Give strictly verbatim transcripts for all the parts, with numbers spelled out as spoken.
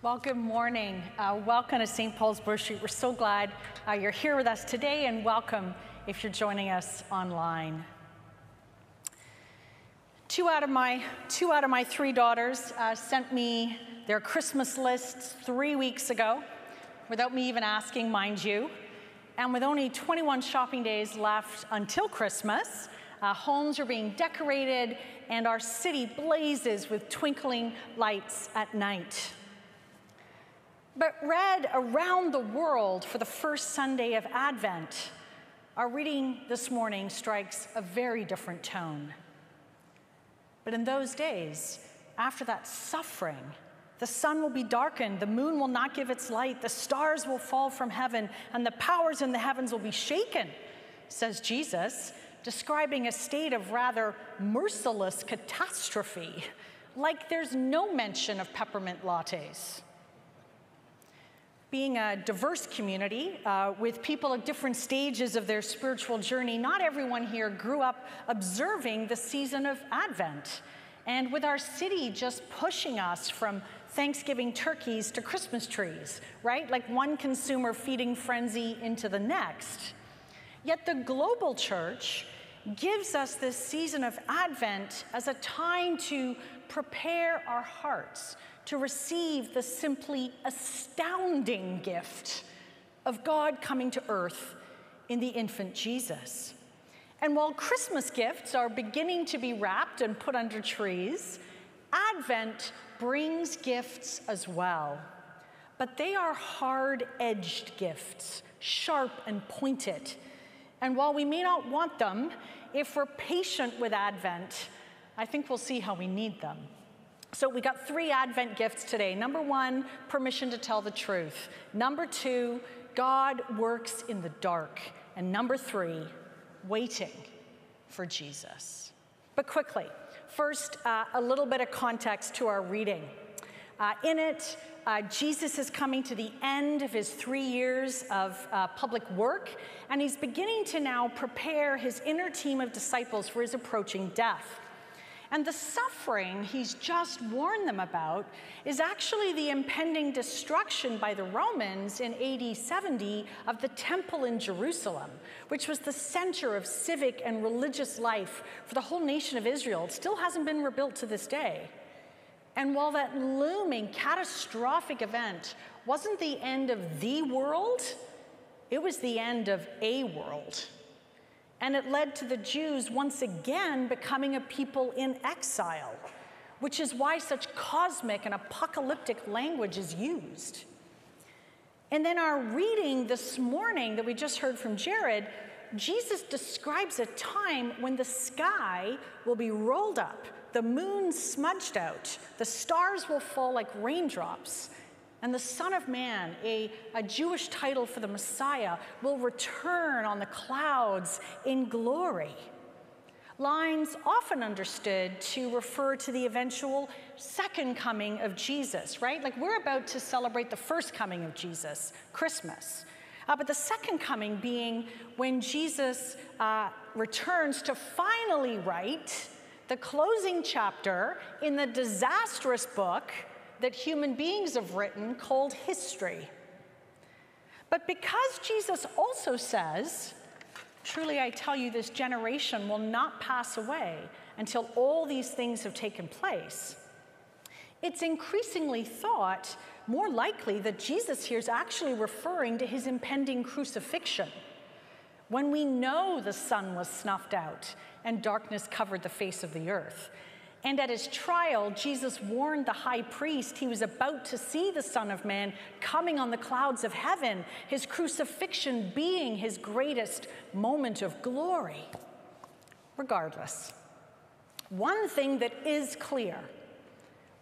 Well, good morning. Uh, welcome to Saint Paul's Bush Street. We're so glad uh, you're here with us today, and welcome if you're joining us online. Two out of my, two out of my three daughters uh, sent me their Christmas lists three weeks ago, without me even asking, mind you. And with only twenty-one shopping days left until Christmas, uh, homes are being decorated, and our city blazes with twinkling lights at night. But read around the world for the first Sunday of Advent, our reading this morning strikes a very different tone. But in those days, after that suffering, the sun will be darkened, the moon will not give its light, the stars will fall from heaven, and the powers in the heavens will be shaken, says Jesus, describing a state of rather merciless catastrophe, like there's no mention of peppermint lattes. Being a diverse community uh, with people at different stages of their spiritual journey, not everyone here grew up observing the season of Advent. And with our city just pushing us from Thanksgiving turkeys to Christmas trees, right? Like one consumer feeding frenzy into the next. Yet the global church gives us this season of Advent as a time to prepare our hearts to receive the simply astounding gift of God coming to earth in the infant Jesus. And while Christmas gifts are beginning to be wrapped and put under trees, Advent brings gifts as well. But they are hard-edged gifts, sharp and pointed. And while we may not want them, if we're patient with Advent, I think we'll see how we need them. So we got three Advent gifts today. Number one, permission to tell the truth. Number two, God works in the dark. And number three, waiting for Jesus. But quickly, first, uh, a little bit of context to our reading. Uh, in it, uh, Jesus is coming to the end of his three years of uh, public work, and he's beginning to now prepare his inner team of disciples for his approaching death. And the suffering he's just warned them about is actually the impending destruction by the Romans in A D seventy of the temple in Jerusalem, which was the center of civic and religious life for the whole nation of Israel. It still hasn't been rebuilt to this day. And while that looming, catastrophic event wasn't the end of the world, it was the end of a world. And it led to the Jews once again becoming a people in exile, which is why such cosmic and apocalyptic language is used. And then our reading this morning that we just heard from Jared, Jesus describes a time when the sky will be rolled up, the moon smudged out, the stars will fall like raindrops, and the Son of Man, a, a Jewish title for the Messiah, will return on the clouds in glory. Lines often understood to refer to the eventual second coming of Jesus, right? Like we're about to celebrate the first coming of Jesus, Christmas. Uh, but the second coming being when Jesus uh, returns to finally write the closing chapter in the disastrous book that human beings have written called history. But because Jesus also says, truly I tell you, this generation will not pass away until all these things have taken place, it's increasingly thought more likely that Jesus here is actually referring to his impending crucifixion, when we know the sun was snuffed out and darkness covered the face of the earth. And at his trial, Jesus warned the high priest he was about to see the Son of Man coming on the clouds of heaven, his crucifixion being his greatest moment of glory. Regardless, one thing that is clear,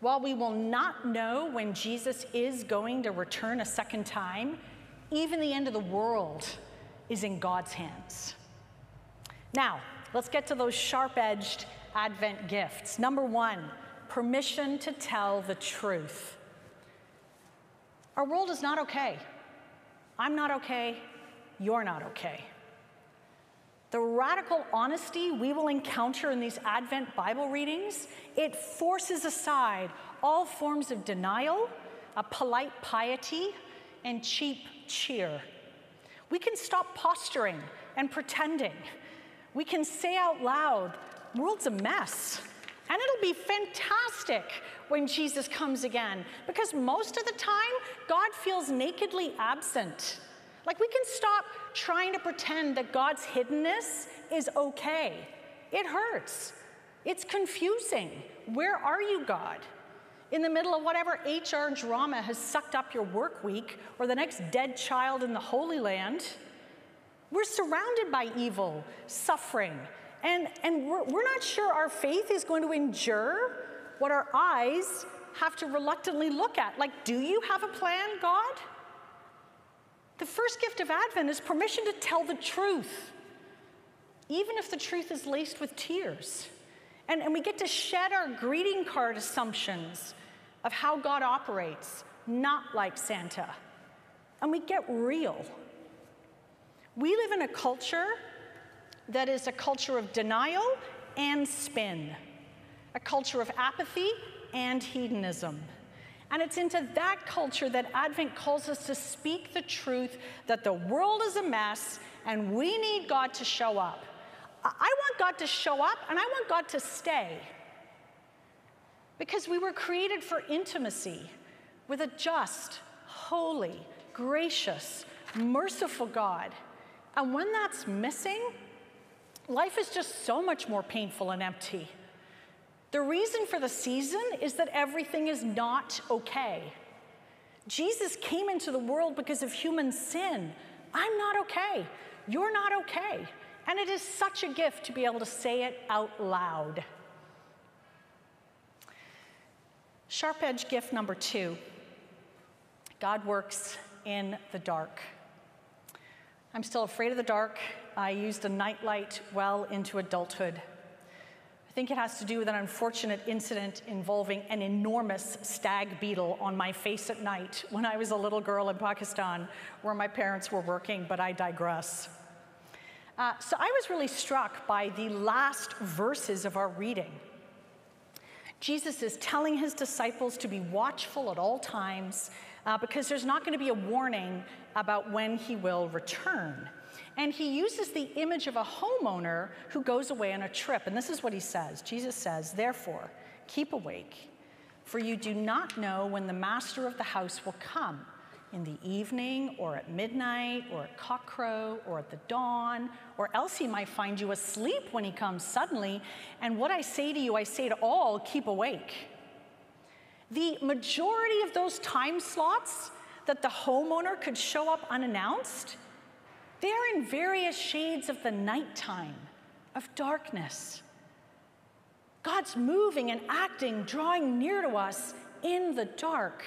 while we will not know when Jesus is going to return a second time, even the end of the world is in God's hands. Now, let's get to those sharp-edged Advent gifts. Number one, permission to tell the truth. Our world is not okay. I'm not okay. You're not okay. The radical honesty we will encounter in these Advent Bible readings, it forces aside all forms of denial, a polite piety, and cheap cheer. We can stop posturing and pretending. We can say out loud, the world's a mess. And it'll be fantastic when Jesus comes again, because most of the time, God feels nakedly absent. Like, we can stop trying to pretend that God's hiddenness is okay. It hurts. It's confusing. Where are you, God? In the middle of whatever H R drama has sucked up your work week or the next dead child in the Holy Land, we're surrounded by evil, suffering, and, and we're, we're not sure our faith is going to endure what our eyes have to reluctantly look at. Like, do you have a plan, God? The first gift of Advent is permission to tell the truth, even if the truth is laced with tears. And, and we get to shed our greeting card assumptions of how God operates, not like Santa. And we get real. We live in a culture that is a culture of denial and spin, a culture of apathy and hedonism. And it's into that culture that Advent calls us to speak the truth that the world is a mess and we need God to show up. I want God to show up, and I want God to stay, because we were created for intimacy with a just, holy, gracious, merciful God. And when that's missing, life is just so much more painful and empty. The reason for the season is that everything is not okay. Jesus came into the world because of human sin. I'm not okay. You're not okay. And it is such a gift to be able to say it out loud. Sharp edge gift number two, God works in the dark. I'm still afraid of the dark. I used a nightlight well into adulthood. I think it has to do with an unfortunate incident involving an enormous stag beetle on my face at night when I was a little girl in Pakistan where my parents were working, but I digress. Uh, so I was really struck by the last verses of our reading. Jesus is telling his disciples to be watchful at all times uh, because there's not going to be a warning about when he will return. And he uses the image of a homeowner who goes away on a trip. And this is what he says. Jesus says, "Therefore, keep awake, for you do not know when the master of the house will come, in the evening, or at midnight, or at cockcrow, or at the dawn, or else he might find you asleep when he comes suddenly. And what I say to you, I say to all, keep awake." The majority of those time slots that the homeowner could show up unannounced, they're in various shades of the nighttime, of darkness. God's moving and acting, drawing near to us in the dark.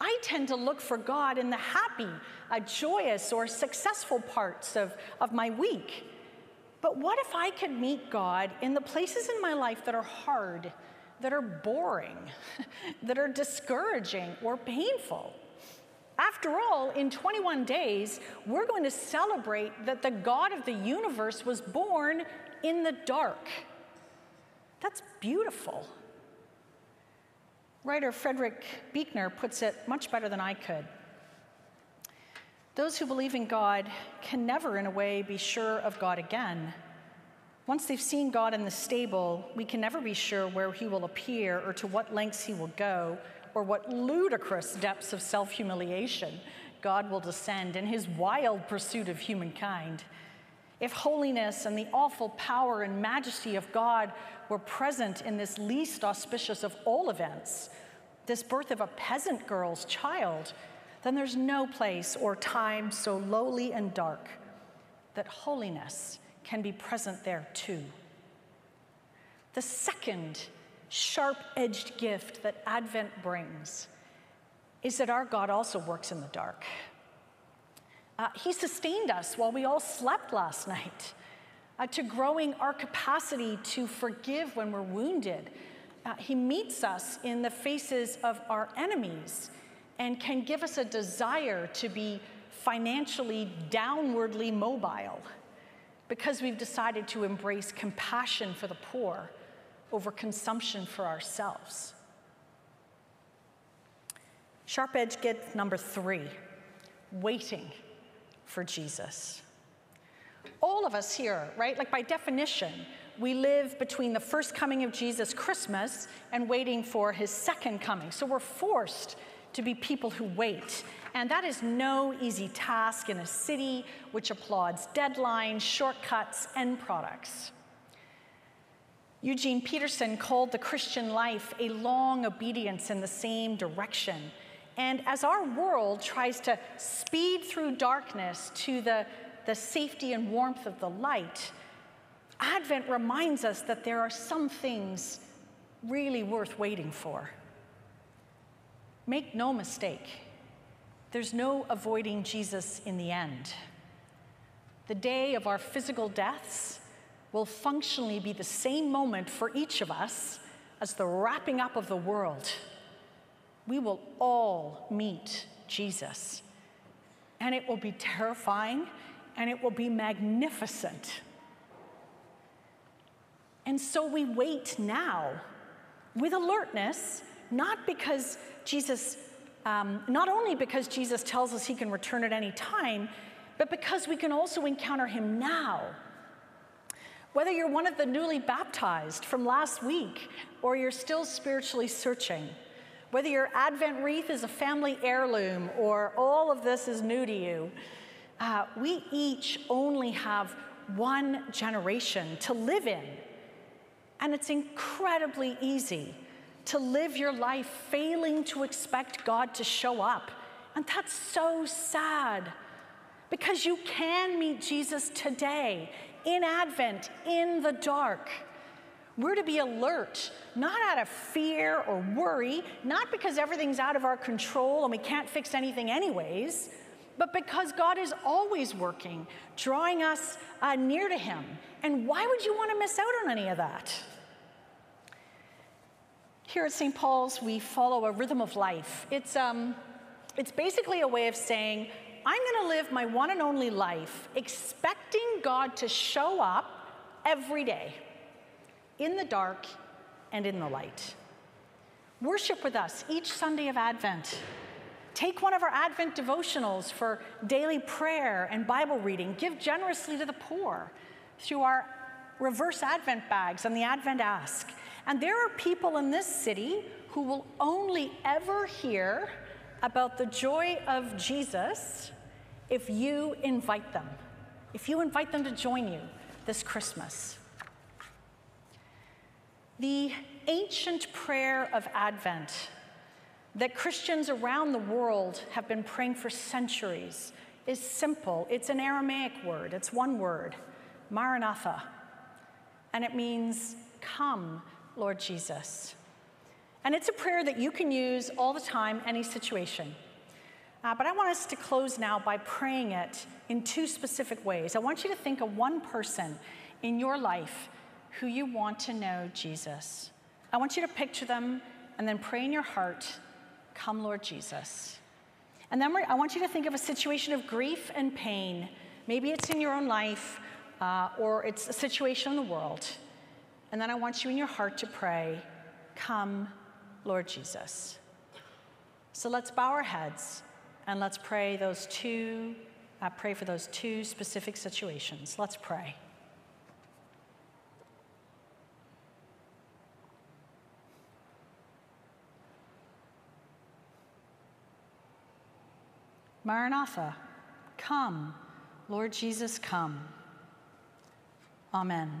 I tend to look for God in the happy, uh, joyous, or successful parts of, of my week. But what if I could meet God in the places in my life that are hard, that are boring, that are discouraging or painful? After all, in twenty-one days, we're going to celebrate that the God of the universe was born in the dark. That's beautiful. Writer Frederick Buechner puts it much better than I could. Those who believe in God can never, in a way, be sure of God again. Once they've seen God in the stable, we can never be sure where he will appear or to what lengths he will go or what ludicrous depths of self-humiliation God will descend in his wild pursuit of humankind. If holiness and the awful power and majesty of God were present in this least auspicious of all events, this birth of a peasant girl's child, then there's no place or time so lowly and dark that holiness can be present there too. The second sharp-edged gift that Advent brings is that our God also works in the dark. Uh, he sustained us while we all slept last night, uh, to growing our capacity to forgive when we're wounded. Uh, he meets us in the faces of our enemies and can give us a desire to be financially downwardly mobile because we've decided to embrace compassion for the poor over consumption for ourselves. Sharp edge gets number three, waiting for Jesus. All of us here, right, like by definition, we live between the first coming of Jesus, Christmas, and waiting for his second coming. So we're forced to be people who wait. And that is no easy task in a city which applauds deadlines, shortcuts, end products. Eugene Peterson called the Christian life a long obedience in the same direction. And as our world tries to speed through darkness to the, the safety and warmth of the light, Advent reminds us that there are some things really worth waiting for. Make no mistake, there's no avoiding Jesus in the end. The day of our physical deaths will functionally be the same moment for each of us as the wrapping up of the world. We will all meet Jesus, and it will be terrifying, and it will be magnificent. And so we wait now with alertness, not because Jesus, um, not only because Jesus tells us he can return at any time, but because we can also encounter him now. Whether you're one of the newly baptized from last week or you're still spiritually searching, whether your Advent wreath is a family heirloom or all of this is new to you, uh, we each only have one generation to live in. And it's incredibly easy to live your life failing to expect God to show up. And that's so sad, because you can meet Jesus today, in Advent, in the dark. We're to be alert, not out of fear or worry, not because everything's out of our control and we can't fix anything anyways, but because God is always working, drawing us uh, near to him. And why would you want to miss out on any of that? Here at Saint Paul's, we follow a rhythm of life. It's, um, it's basically a way of saying, I'm going to live my one and only life expecting God to show up every day, in the dark and in the light. Worship with us each Sunday of Advent. Take one of our Advent devotionals for daily prayer and Bible reading. Give generously to the poor through our reverse Advent bags and the Advent Ask. And there are people in this city who will only ever hear about the joy of Jesus if you invite them, if you invite them to join you this Christmas. The ancient prayer of Advent that Christians around the world have been praying for centuries is simple. It's an Aramaic word. It's one word, Maranatha, and it means, "Come, Lord Jesus." And it's a prayer that you can use all the time, any situation. Uh, but I want us to close now by praying it in two specific ways. I want you to think of one person in your life who you want to know Jesus. I want you to picture them and then pray in your heart, "Come, Lord Jesus." And then I want you to think of a situation of grief and pain. Maybe it's in your own life uh, or it's a situation in the world. And then I want you in your heart to pray, "Come, Lord Jesus." So let's bow our heads and let's pray those two, uh, pray for those two specific situations. Let's pray. Maranatha, come, Lord Jesus, come. Amen.